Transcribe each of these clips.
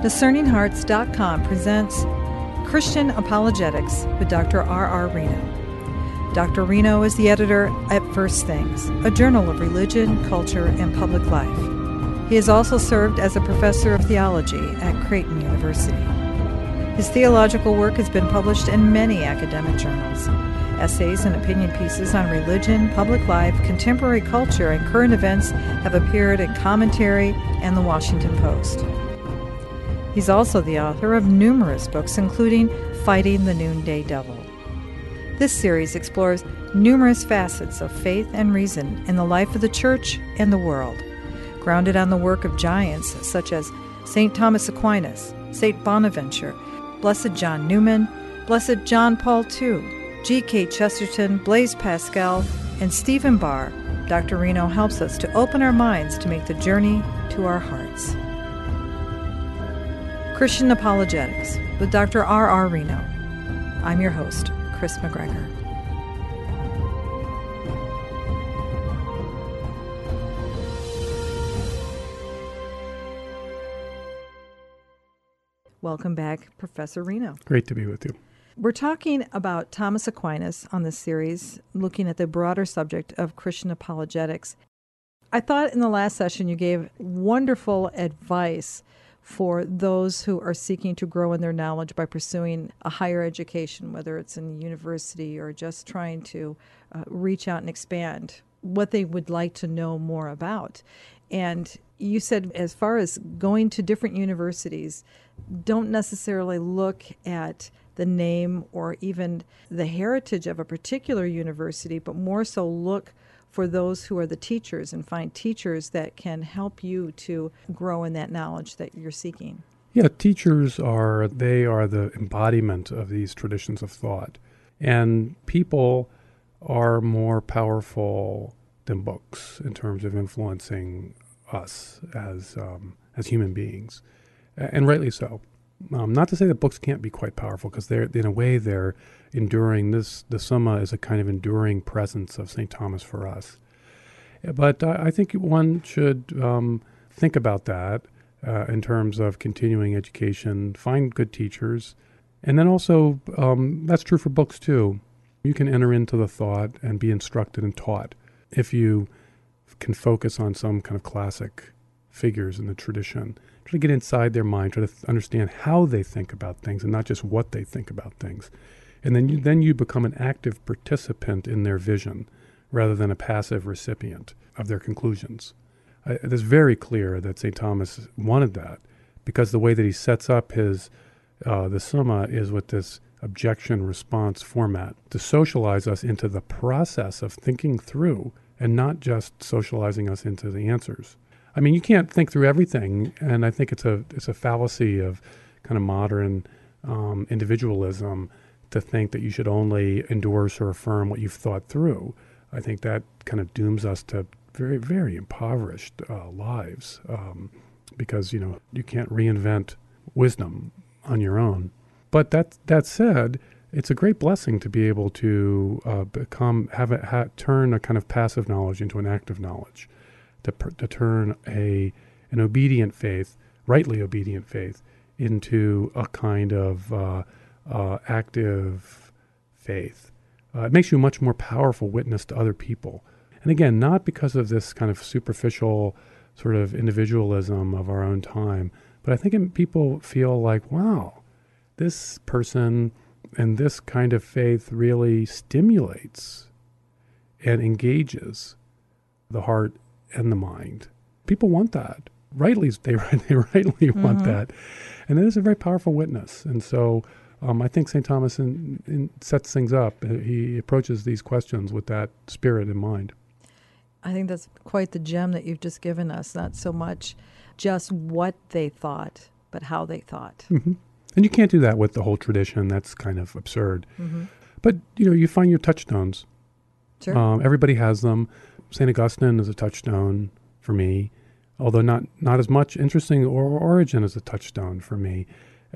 DiscerningHearts.com presents Christian Apologetics with Dr. R.R. Reno. Dr. Reno is the editor at First Things, a journal of religion, culture, and public life. He has also served as a professor of theology at Creighton University. His theological work has been published in many academic journals. Essays and opinion pieces on religion, public life, contemporary culture, and current events have appeared in Commentary and the Washington Post. He's also the author of numerous books, including Fighting the Noonday Devil. This series explores numerous facets of faith and reason in the life of the Church and the world, grounded on the work of giants such as St. Thomas Aquinas, St. Bonaventure, Blessed John Newman, Blessed John Paul II, G.K. Chesterton, Blaise Pascal, and Stephen Barr. Dr. Reno helps us to open our minds to make the journey to our hearts. Christian Apologetics with Dr. R.R. Reno. I'm your host, Chris McGregor. Welcome back, Professor Reno. Great to be with you. We're talking about Thomas Aquinas on this series, looking at the broader subject of Christian apologetics. I thought in the last session you gave wonderful advice for those who are seeking to grow in their knowledge by pursuing a higher education, whether it's in university or just trying to reach out and expand what they would like to know more about. And you said as far as going to different universities, don't necessarily look at the name or even the heritage of a particular university, but more so look for those who are the teachers and find teachers that can help you to grow in that knowledge that you're seeking. Yeah, teachers are the embodiment of these traditions of thought. And people are more powerful than books in terms of influencing us as human beings, and rightly so. Not to say that books can't be quite powerful, because they're, in a way, they're enduring. The Summa is a kind of enduring presence of St. Thomas for us. But I think one should think about that in terms of continuing education, find good teachers, and then also, that's true for books too. You can enter into the thought and be instructed and taught if you can focus on some kind of classic figures in the tradition. Try to get inside their mind, try to understand how they think about things and not just what they think about things. And then you become an active participant in their vision rather than a passive recipient of their conclusions. It is very clear that St. Thomas wanted that, because the way that he sets up his the Summa is with this objection-response format to socialize us into the process of thinking through and not just socializing us into the answers. I mean, you can't think through everything, and I think it's a fallacy of kind of modern individualism to think that you should only endorse or affirm what you've thought through. I think that kind of dooms us to very, very impoverished lives because, you know, you can't reinvent wisdom on your own. But that said, it's a great blessing to be able to turn a kind of passive knowledge into an active knowledge, to turn an obedient faith, rightly obedient faith, into a kind of active faith. It makes you a much more powerful witness to other people. And again, not because of this kind of superficial sort of individualism of our own time, but I think people feel like, wow, this person and this kind of faith really stimulates and engages the heart and the mind. People want that. Rightly, they rightly mm-hmm. want that. And it is a very powerful witness. And so I think St. Thomas sets things up. He approaches these questions with that spirit in mind. I think that's quite the gem that you've just given us. Not so much just what they thought, but how they thought. Mm-hmm. And you can't do that with the whole tradition. That's kind of absurd. Mm-hmm. But, you know, you find your touchstones. Sure. Everybody has them. St. Augustine is a touchstone for me, although not as much. Interesting, or Origen is a touchstone for me.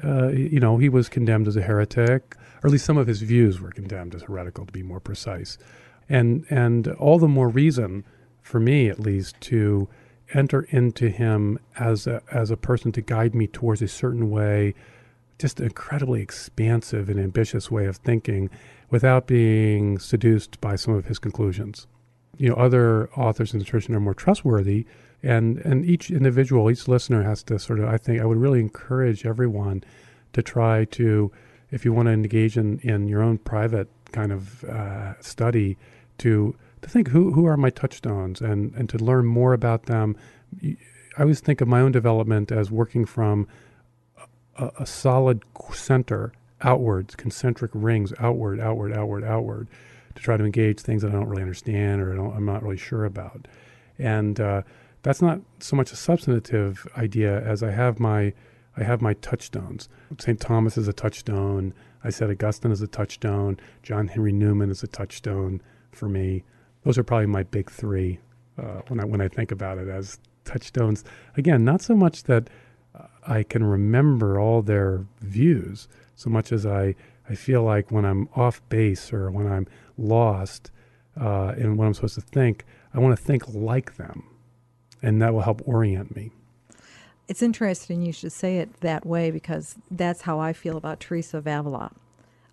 You know, he was condemned as a heretic, or at least some of his views were condemned as heretical, to be more precise. And all the more reason, for me at least, to enter into him as a person to guide me towards a certain way, just an incredibly expansive and ambitious way of thinking without being seduced by some of his conclusions. You know, other authors in the tradition are more trustworthy, and each individual, each listener has to sort of, I think, I would really encourage everyone to try to, if you want to engage in your own private kind of study, to think, who are my touchstones, and to learn more about them. I always think of my own development as working from a solid center outwards, concentric rings outward, to try to engage things that I don't really understand or I'm not really sure about. And that's not so much a substantive idea as I have my touchstones. St. Thomas is a touchstone. I said Augustine is a touchstone. John Henry Newman is a touchstone for me. Those are probably my big three when I think about it as touchstones. Again, not so much that I can remember all their views, so much as I feel like when I'm off base or when I'm lost in what I'm supposed to think, I want to think like them, and that will help orient me. It's interesting you should say it that way, because that's how I feel about Teresa of Ávila.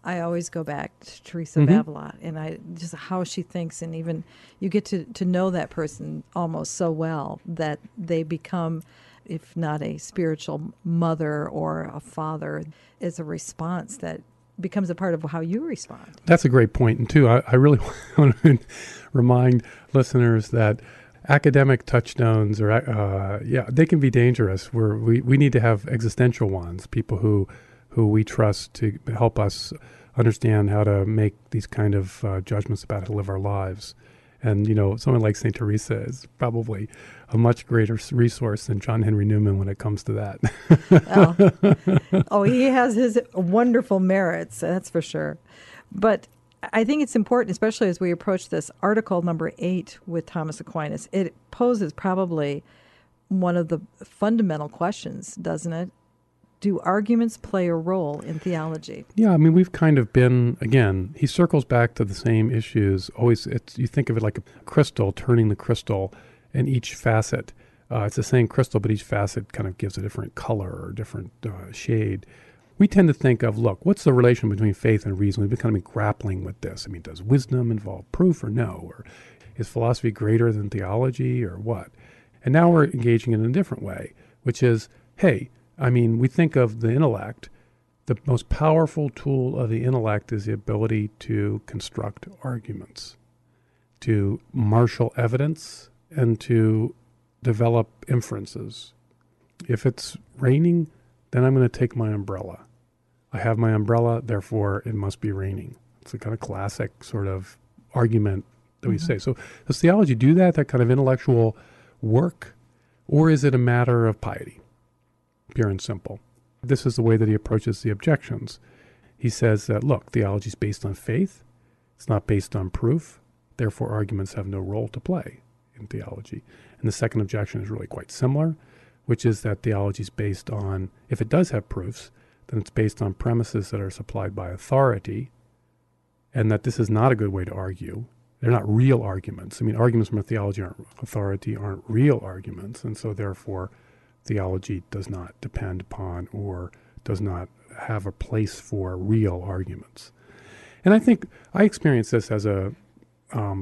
I always go back to Teresa of Ávila, and I just how she thinks, and even you get to know that person almost so well that they become, if not a spiritual mother or a father, is a response that becomes a part of how you respond. That's a great point. And too, I really want to remind listeners that academic touchstones, or they can be dangerous. We need to have existential ones, people who we trust to help us understand how to make these kind of judgments about how to live our lives. And, you know, someone like St. Teresa is probably a much greater resource than John Henry Newman when it comes to that. Oh, he has his wonderful merits, that's for sure. But I think it's important, especially as we approach this article number 8 with Thomas Aquinas, it poses probably one of the fundamental questions, doesn't it? Do arguments play a role in theology? Yeah, I mean, we've kind of been, again, he circles back to the same issues. Always, you think of it like a crystal, turning the crystal, and each facet, it's the same crystal, but each facet kind of gives a different color or different shade. We tend to think of, look, what's the relation between faith and reason? We've been kind of grappling with this. I mean, does wisdom involve proof or no? Or is philosophy greater than theology or what? And now we're engaging in a different way, which is, hey, I mean, we think of the intellect. The most powerful tool of the intellect is the ability to construct arguments, to marshal evidence, and to develop inferences. If it's raining, then I'm going to take my umbrella. I have my umbrella, therefore it must be raining. It's a kind of classic sort of argument that we say. So does theology do that kind of intellectual work, or is it a matter of piety? Pure and simple. This is the way that he approaches the objections. He says that, look, theology is based on faith. It's not based on proof. Therefore, arguments have no role to play in theology. And the second objection is really quite similar, which is that theology is based on, if it does have proofs, then it's based on premises that are supplied by authority, and that this is not a good way to argue. They're not real arguments. I mean, arguments from a theology aren't authority, aren't real arguments, and so therefore theology does not depend upon or does not have a place for real arguments. And I think I experienced this as a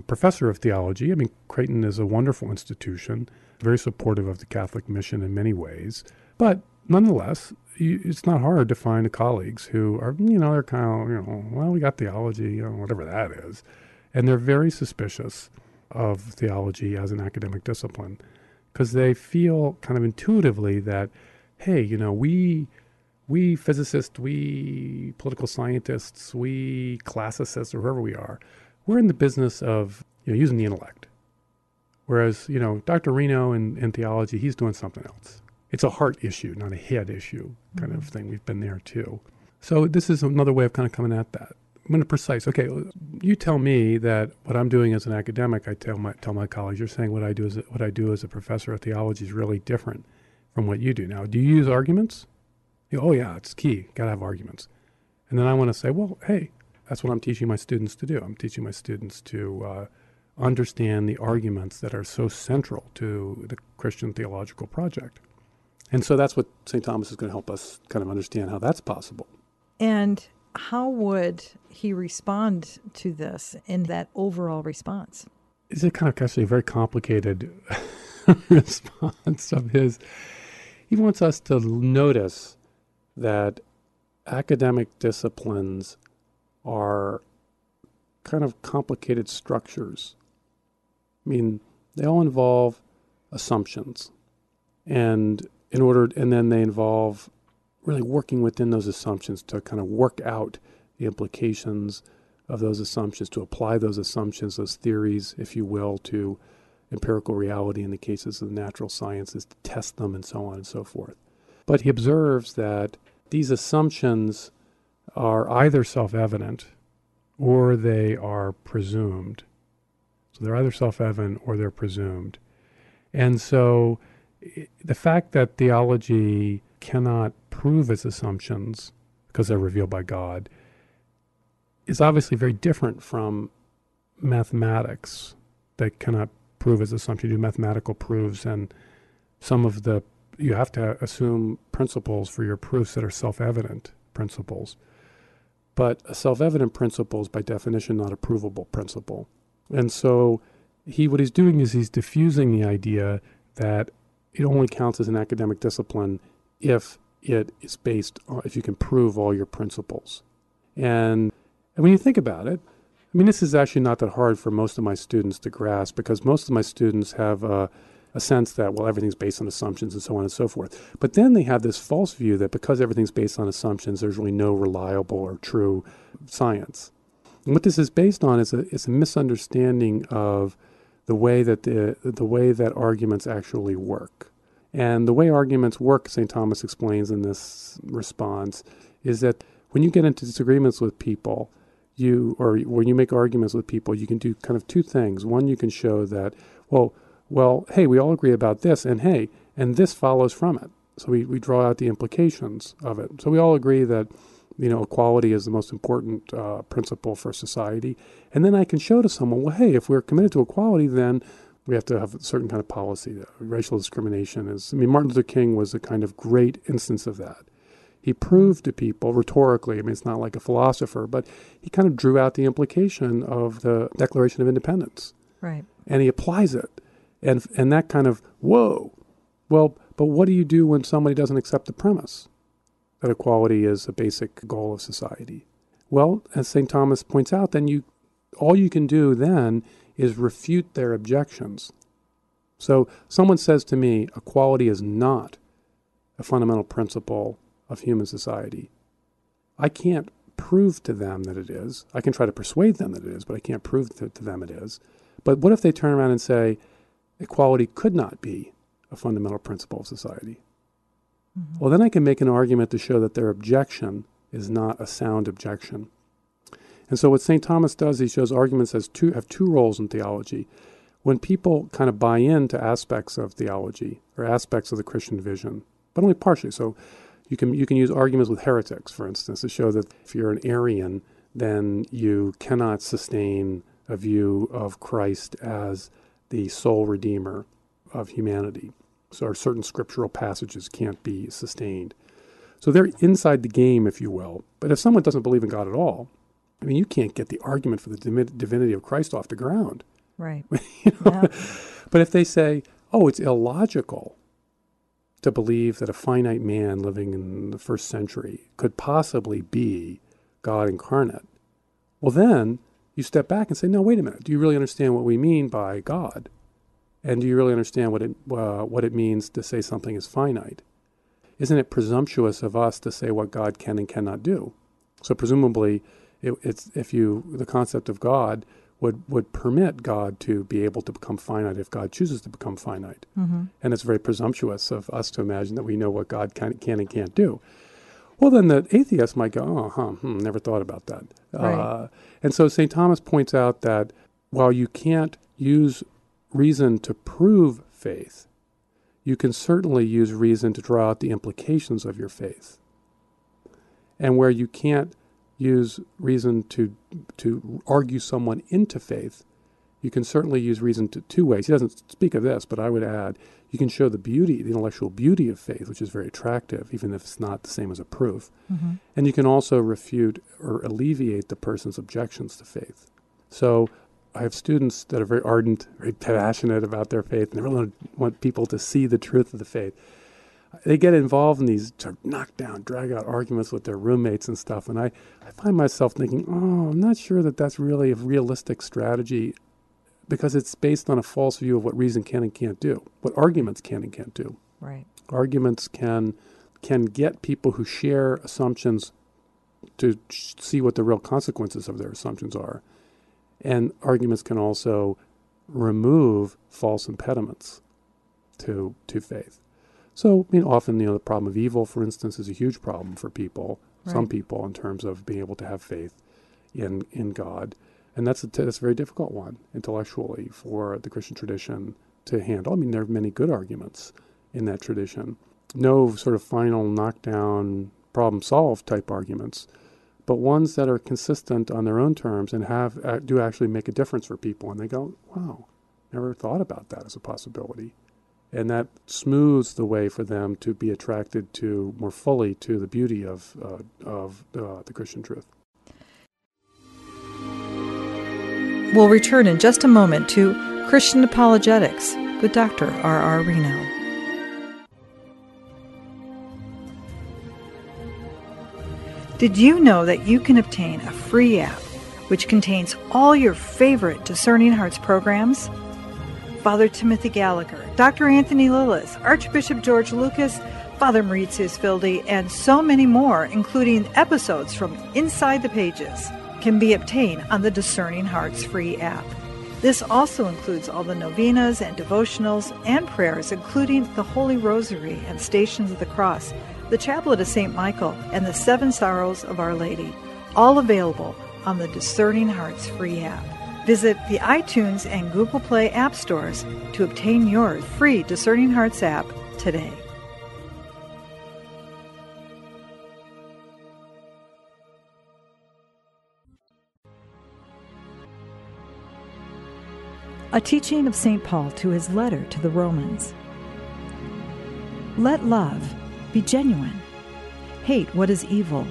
professor of theology. I mean, Creighton is a wonderful institution, very supportive of the Catholic mission in many ways. But nonetheless, it's not hard to find colleagues who are, you know, they're kind of, you know, well, we got theology, you know, whatever that is. And they're very suspicious of theology as an academic discipline, because they feel kind of intuitively that, hey, you know, we physicists, we political scientists, we classicists, or whoever we are, we're in the business of, you know, using the intellect. Whereas, you know, Dr. Reno in theology, he's doing something else. It's a heart issue, not a head issue kind of thing. We've been there too. So this is another way of kind of coming at that. I'm going to precise. Okay, you tell me that what I'm doing as an academic, I tell my colleagues, you're saying what I do as a professor of theology is really different from what you do. Now, do you use arguments? You go, oh yeah, it's key. Got to have arguments. And then I want to say, well, hey, that's what I'm teaching my students to do. I'm teaching my students to understand the arguments that are so central to the Christian theological project. And so that's what St. Thomas is going to help us kind of understand how that's possible. And how would he respond to this in that overall response? It's a kind of actually a very complicated response of his. He wants us to notice that academic disciplines are kind of complicated structures. I mean, they all involve assumptions. And then they involve really working within those assumptions to kind of work out the implications of those assumptions, to apply those assumptions, those theories, if you will, to empirical reality in the cases of the natural sciences, to test them and so on and so forth. But he observes that these assumptions are either self-evident or they are presumed. So they're either self-evident or they're presumed. And so the fact that theology cannot prove its assumptions because they're revealed by God is obviously very different from mathematics that cannot prove its assumption. You do mathematical proofs, and you have to assume principles for your proofs that are self-evident principles. But a self-evident principle is by definition not a provable principle. And so what he's doing is he's diffusing the idea that it only counts as an academic discipline if it is based on, if you can prove all your principles. And when you think about it, I mean, this is actually not that hard for most of my students to grasp, because most of my students have a sense that, well, everything's based on assumptions and so on and so forth. But then they have this false view that because everything's based on assumptions, there's really no reliable or true science. And what this is based on is a misunderstanding of the way that the way that arguments actually work. And the way arguments work, St. Thomas explains in this response, is that when you get into disagreements with people, when you make arguments with people, you can do kind of two things. One, you can show that, well, hey, we all agree about this, and hey, and this follows from it. So we draw out the implications of it. So we all agree that, equality is the most important principle for society. And then I can show to someone, well, hey, if we're committed to equality, then we have to have a certain kind of policy. Racial discrimination is, Martin Luther King was a kind of great instance of that. He proved to people rhetorically, it's not like a philosopher, but he kind of drew out the implication of the Declaration of Independence. Right. And he applies it. And that kind of, whoa. Well, but what do you do when somebody doesn't accept the premise that equality is a basic goal of society? Well, as St. Thomas points out, then all you can do then is refute their objections. So someone says to me, equality is not a fundamental principle of human society. I can't prove to them that it is. I can try to persuade them that it is, but I can't prove to them it is. But what if they turn around and say, equality could not be a fundamental principle of society? Mm-hmm. Well, then I can make an argument to show that their objection is not a sound objection. And so what St. Thomas does, he shows arguments have two roles in theology. When people kind of buy into aspects of theology or aspects of the Christian vision, but only partially. So you can use arguments with heretics, for instance, to show that if you're an Arian, then you cannot sustain a view of Christ as the sole redeemer of humanity. So certain scriptural passages can't be sustained. So they're inside the game, if you will. But if someone doesn't believe in God at all, you can't get the argument for the divinity of Christ off the ground. Right. Yeah. But if they say, oh, it's illogical to believe that a finite man living in the first century could possibly be God incarnate, well, then you step back and say, no, wait a minute. Do you really understand what we mean by God? And do you really understand what it means to say something is finite? Isn't it presumptuous of us to say what God can and cannot do? So presumably, the concept of God would permit God to be able to become finite if God chooses to become finite. Mm-hmm. And it's very presumptuous of us to imagine that we know what God can and can't do. Well, then the atheist might go, never thought about that. Right. And so St. Thomas points out that while you can't use reason to prove faith, you can certainly use reason to draw out the implications of your faith. And where you can't use reason to argue someone into faith, You can certainly use reason two ways. He doesn't speak of this, but I would add, you can show the beauty, the intellectual beauty of faith, which is very attractive, even if it's not the same as a proof. Mm-hmm. And you can also refute or alleviate the person's objections to faith. So I have students that are very ardent, very passionate about their faith, and they really want people to see the truth of the faith. They get involved in these sort of knock-down, drag-out arguments with their roommates and stuff, and I find myself thinking, oh, I'm not sure that that's really a realistic strategy, because it's based on a false view of what reason can and can't do, what arguments can and can't do. Right. Arguments can get people who share assumptions to see what the real consequences of their assumptions are. And arguments can also remove false impediments to faith. So, I mean, often, the problem of evil, for instance, is a huge problem for people, right. Some people, in terms of being able to have faith in God. And that's a very difficult one intellectually for the Christian tradition to handle. I mean, there are many good arguments in that tradition. No sort of final knockdown, problem-solved type arguments, but ones that are consistent on their own terms and do actually make a difference for people. And they go, wow, never thought about that as a possibility. And that smooths the way for them to be attracted to more fully to the beauty of the Christian truth. We'll return in just a moment to Christian Apologetics with Dr. R.R. Reno. Did you know that you can obtain a free app which contains all your favorite Discerning Hearts programs? Father Timothy Gallagher, Dr. Anthony Lillis, Archbishop George Lucas, Father Mauritius Fildi, and so many more, including episodes from Inside the Pages, can be obtained on the Discerning Hearts free app. This also includes all the novenas and devotionals and prayers, including the Holy Rosary and Stations of the Cross, the Chaplet of St. Michael, and the Seven Sorrows of Our Lady, all available on the Discerning Hearts free app. Visit the iTunes and Google Play app stores to obtain your free Discerning Hearts app today. A teaching of St. Paul to his letter to the Romans. Let love be genuine. Hate what is evil.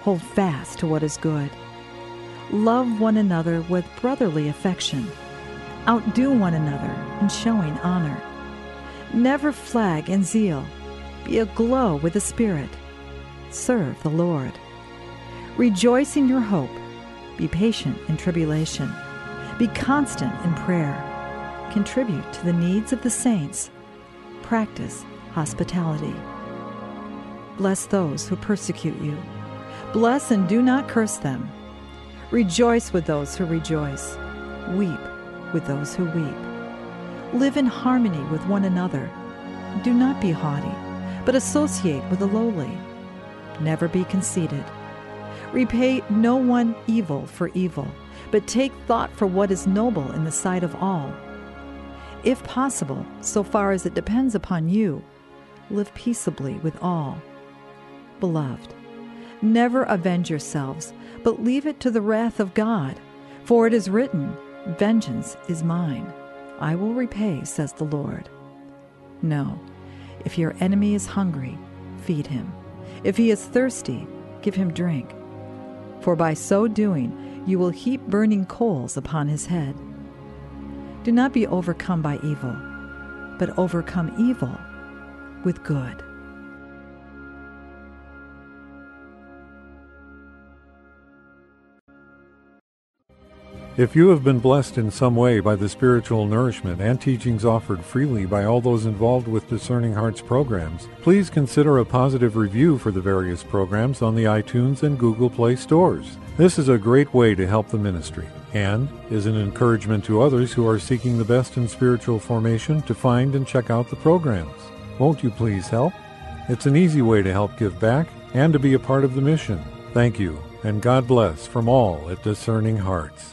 Hold fast to what is good. Love one another with brotherly affection. Outdo one another in showing honor. Never flag in zeal. Be aglow with the Spirit. Serve the Lord. Rejoice in your hope. Be patient in tribulation. Be constant in prayer. Contribute to the needs of the saints. Practice hospitality. Bless those who persecute you. Bless and do not curse them. Rejoice with those who rejoice. Weep with those who weep. Live in harmony with one another. Do not be haughty, but associate with the lowly. Never be conceited. Repay no one evil for evil, but take thought for what is noble in the sight of all. If possible, so far as it depends upon you, live peaceably with all. Beloved, never avenge yourselves, but leave it to the wrath of God, for it is written, "Vengeance is mine, I will repay, says the Lord." No, if your enemy is hungry, feed him. If he is thirsty, give him drink. For by so doing, you will heap burning coals upon his head. Do not be overcome by evil, but overcome evil with good. If you have been blessed in some way by the spiritual nourishment and teachings offered freely by all those involved with Discerning Hearts programs, please consider a positive review for the various programs on the iTunes and Google Play stores. This is a great way to help the ministry and is an encouragement to others who are seeking the best in spiritual formation to find and check out the programs. Won't you please help? It's an easy way to help give back and to be a part of the mission. Thank you, and God bless from all at Discerning Hearts.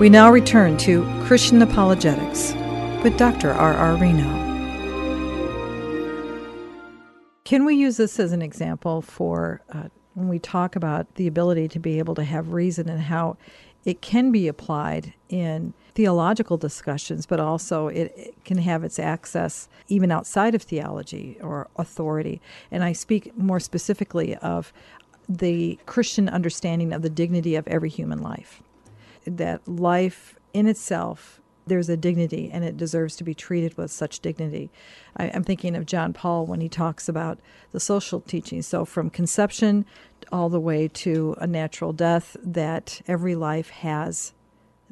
We now return to Christian Apologetics with Dr. R.R. Reno. Can we use this as an example for when we talk about the ability to be able to have reason and how it can be applied in theological discussions, but also it can have its access even outside of theology or authority. And I speak more specifically of the Christian understanding of the dignity of every human life, that life in itself, there's a dignity, and it deserves to be treated with such dignity. I'm thinking of John Paul when he talks about the social teaching. So from conception all the way to a natural death, that every life has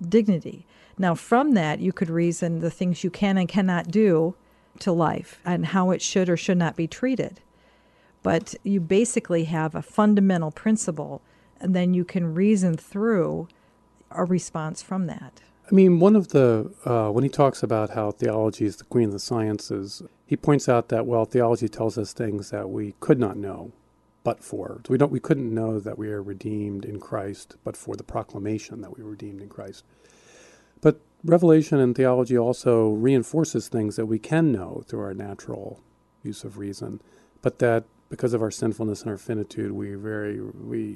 dignity. Now from that, you could reason the things you can and cannot do to life and how it should or should not be treated. But you basically have a fundamental principle, and then you can reason through a response from that. I mean, one of the, when he talks about how theology is the queen of the sciences, he points out that, well, theology tells us things that we could not know but for. So we couldn't know that we are redeemed in Christ but for the proclamation that we were redeemed in Christ. But revelation and theology also reinforces things that we can know through our natural use of reason, but that because of our sinfulness and our finitude, we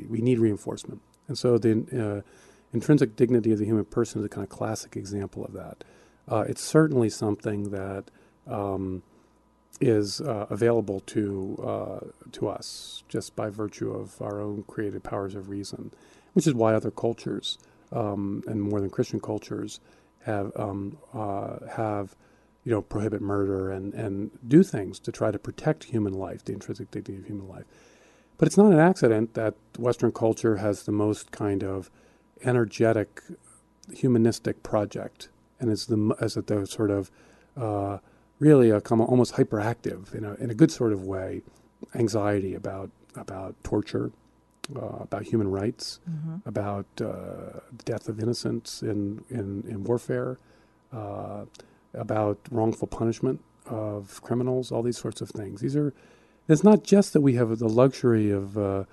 need reinforcement. And so the intrinsic dignity of the human person is a kind of classic example of that. It's certainly something that is available to us just by virtue of our own creative powers of reason, which is why other cultures, and more than Christian cultures, have prohibit murder and do things to try to protect human life, the intrinsic dignity of human life. But it's not an accident that Western culture has the most kind of energetic, humanistic project, and is almost hyperactive in a good sort of way, anxiety about torture, about human rights, mm-hmm. about the death of innocents in warfare, about wrongful punishment of criminals, all these sorts of things. It's not just that we have the luxury of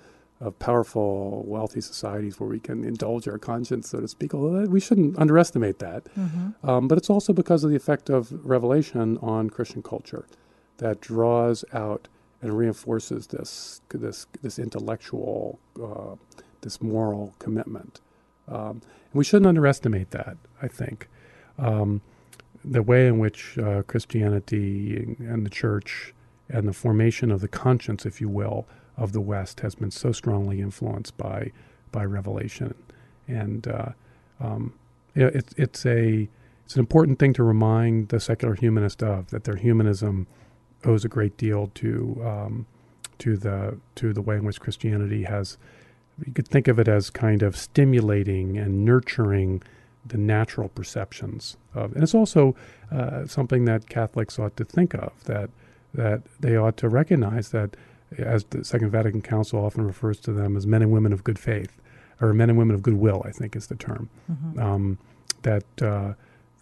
powerful, wealthy societies where we can indulge our conscience, so to speak, although we shouldn't underestimate that. Mm-hmm. But it's also because of the effect of revelation on Christian culture that draws out and reinforces this intellectual, this moral commitment. And we shouldn't underestimate that, I think. The way in which Christianity and the church and the formation of the conscience, if you will, of the West has been so strongly influenced by revelation, and it's an important thing to remind the secular humanist of, that their humanism owes a great deal to the way in which Christianity has. You could think of it as kind of stimulating and nurturing the natural perceptions of, and it's also something that Catholics ought to think of, that they ought to recognize that. As the Second Vatican Council often refers to them as men and women of good faith, or men and women of goodwill, I think is the term, mm-hmm. That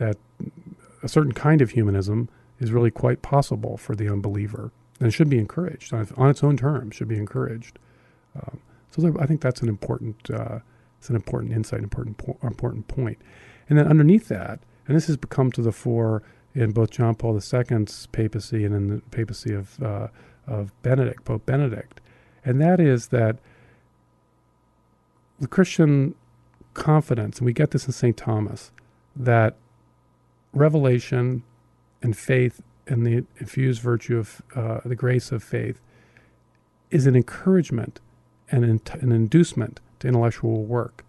a certain kind of humanism is really quite possible for the unbeliever, and should be encouraged on its own terms. Should be encouraged. I think that's an important, it's an important insight, important point. And then underneath that, and this has come to the fore in both John Paul II's papacy and in the papacy of Benedict, Pope Benedict, and that is that the Christian confidence, and we get this in St. Thomas, that revelation and faith and the infused virtue of the grace of faith is an encouragement and an inducement to intellectual work,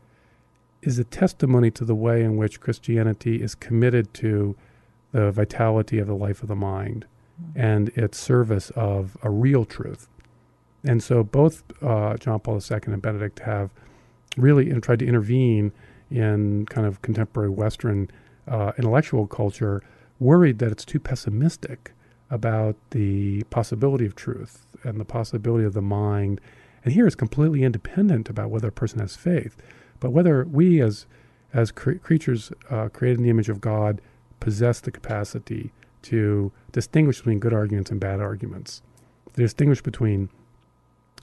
is a testimony to the way in which Christianity is committed to the vitality of the life of the mind and its service of a real truth. And so both John Paul II and Benedict have really tried to intervene in kind of contemporary Western intellectual culture, worried that it's too pessimistic about the possibility of truth and the possibility of the mind. And here it's completely independent about whether a person has faith, but whether we as creatures created in the image of God possess the capacity to distinguish between good arguments and bad arguments, to distinguish between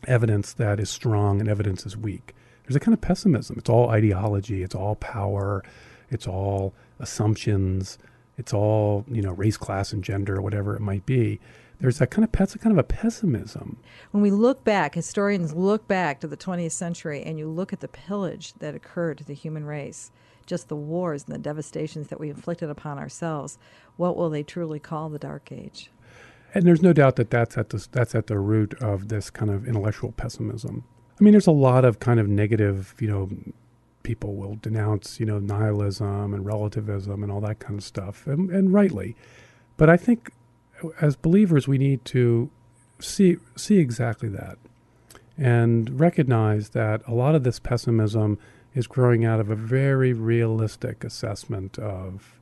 evidence that is strong and evidence is weak. There's a kind of pessimism. It's all ideology. It's all power. It's all assumptions. It's all race, class, and gender, whatever it might be. That's a kind of a pessimism. When we look back, historians look back to the 20th century, and you look at the pillage that occurred to the human race, just the wars and the devastations that we inflicted upon ourselves, what will they truly call the Dark Age? And there's no doubt that that's at the root of this kind of intellectual pessimism. I mean, there's a lot of kind of negative, people will denounce, nihilism and relativism and all that kind of stuff, and rightly. But I think as believers, we need to see exactly that and recognize that a lot of this pessimism is growing out of a very realistic assessment of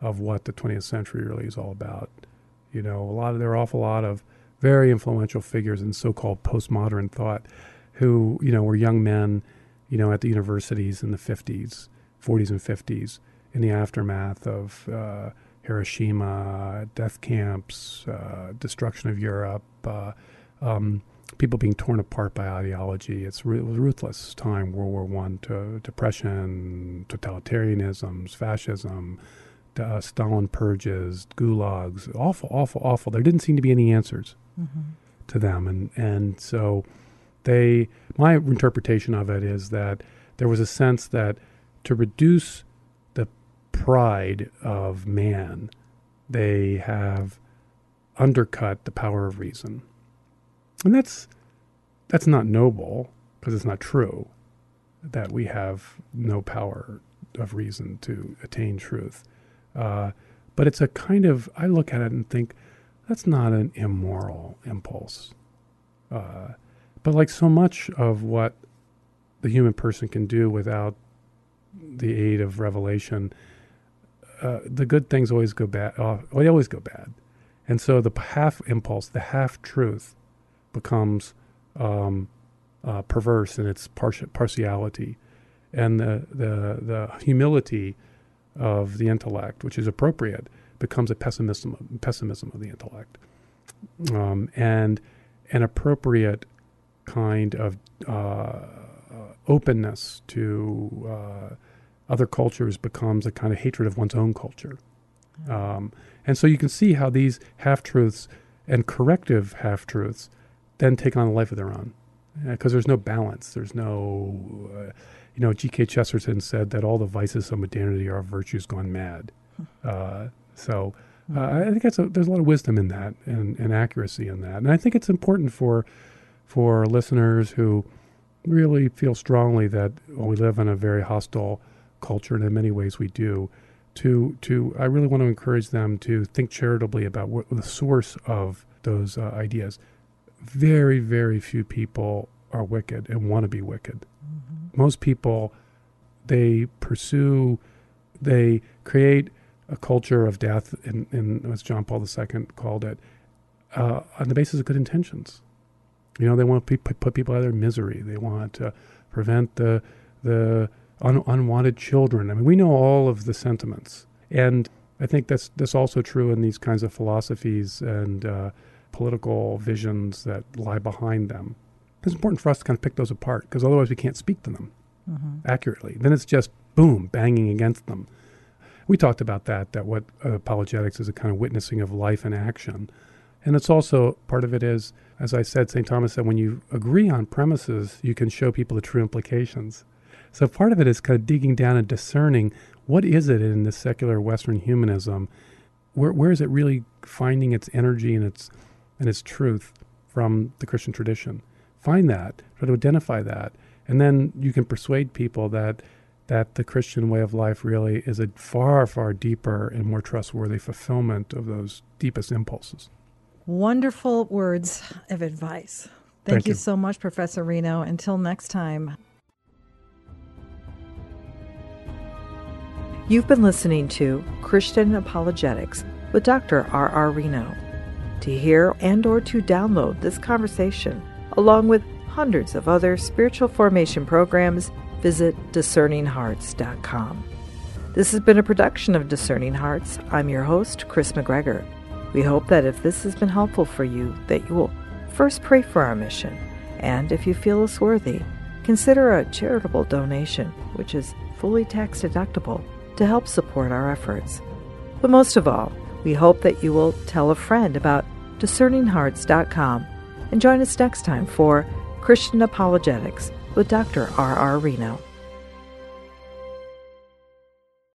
what the 20th century really is all about. There are an awful lot of very influential figures in so-called postmodern thought who, were young men, at the universities in the 40s and 50s, in the aftermath of Hiroshima, death camps, destruction of Europe, people being torn apart by ideology. It was a ruthless time, World War I, to depression, totalitarianisms, fascism, Stalin purges, gulags, awful. There didn't seem to be any answers to them. And so my interpretation of it is that there was a sense that to reduce the pride of man, they have undercut the power of reason. And that's not noble, because it's not true that we have no power of reason to attain truth. But it's a kind of, I look at it and think, that's not an immoral impulse. But like so much of what the human person can do without the aid of revelation, the good things always go bad. They always go bad. And so the half impulse, the half truth, becomes perverse in its partiality, and the humility of the intellect, which is appropriate, becomes a pessimism of the intellect, and an appropriate kind of openness to other cultures becomes a kind of hatred of one's own culture, and so you can see how these half truths and corrective half truths then take on a life of their own, because there's no balance. There's no, G.K. Chesterton said that all the vices of modernity are virtues gone mad. I think there's a lot of wisdom in that and accuracy in that. And I think it's important for listeners who really feel strongly that we live in a very hostile culture, and in many ways we do, I really want to encourage them to think charitably about what the source of those ideas. Very, very few people are wicked and want to be wicked. Mm-hmm. Most people, they create a culture of death, and as John Paul II called it, on the basis of good intentions. They want to put people out of their misery. They want to prevent the unwanted children. I mean, we know all of the sentiments. And I think that's also true in these kinds of philosophies and political visions that lie behind them. It's important for us to kind of pick those apart, because otherwise we can't speak to them accurately. Then it's just, boom, banging against them. We talked about that what apologetics is a kind of witnessing of life in action. And it's also, part of it is, as I said, St. Thomas said, when you agree on premises, you can show people the true implications. So part of it is kind of digging down and discerning what is it in this secular Western humanism, where is it really finding its energy and its truth from the Christian tradition. Find that, try to identify that, and then you can persuade people that the Christian way of life really is a far, far deeper and more trustworthy fulfillment of those deepest impulses. Wonderful words of advice. Thank you so much, Professor Reno. Until next time. You've been listening to Christian Apologetics with Dr. R.R. Reno. To hear and/or to download this conversation, along with hundreds of other spiritual formation programs, visit DiscerningHearts.com. This has been a production of Discerning Hearts. I'm your host, Chris McGregor. We hope that if this has been helpful for you, that you will first pray for our mission, and if you feel us worthy, consider a charitable donation, which is fully tax-deductible, to help support our efforts. But most of all, we hope that you will tell a friend about DiscerningHearts.com, and join us next time for Christian Apologetics with Dr. R.R. Reno.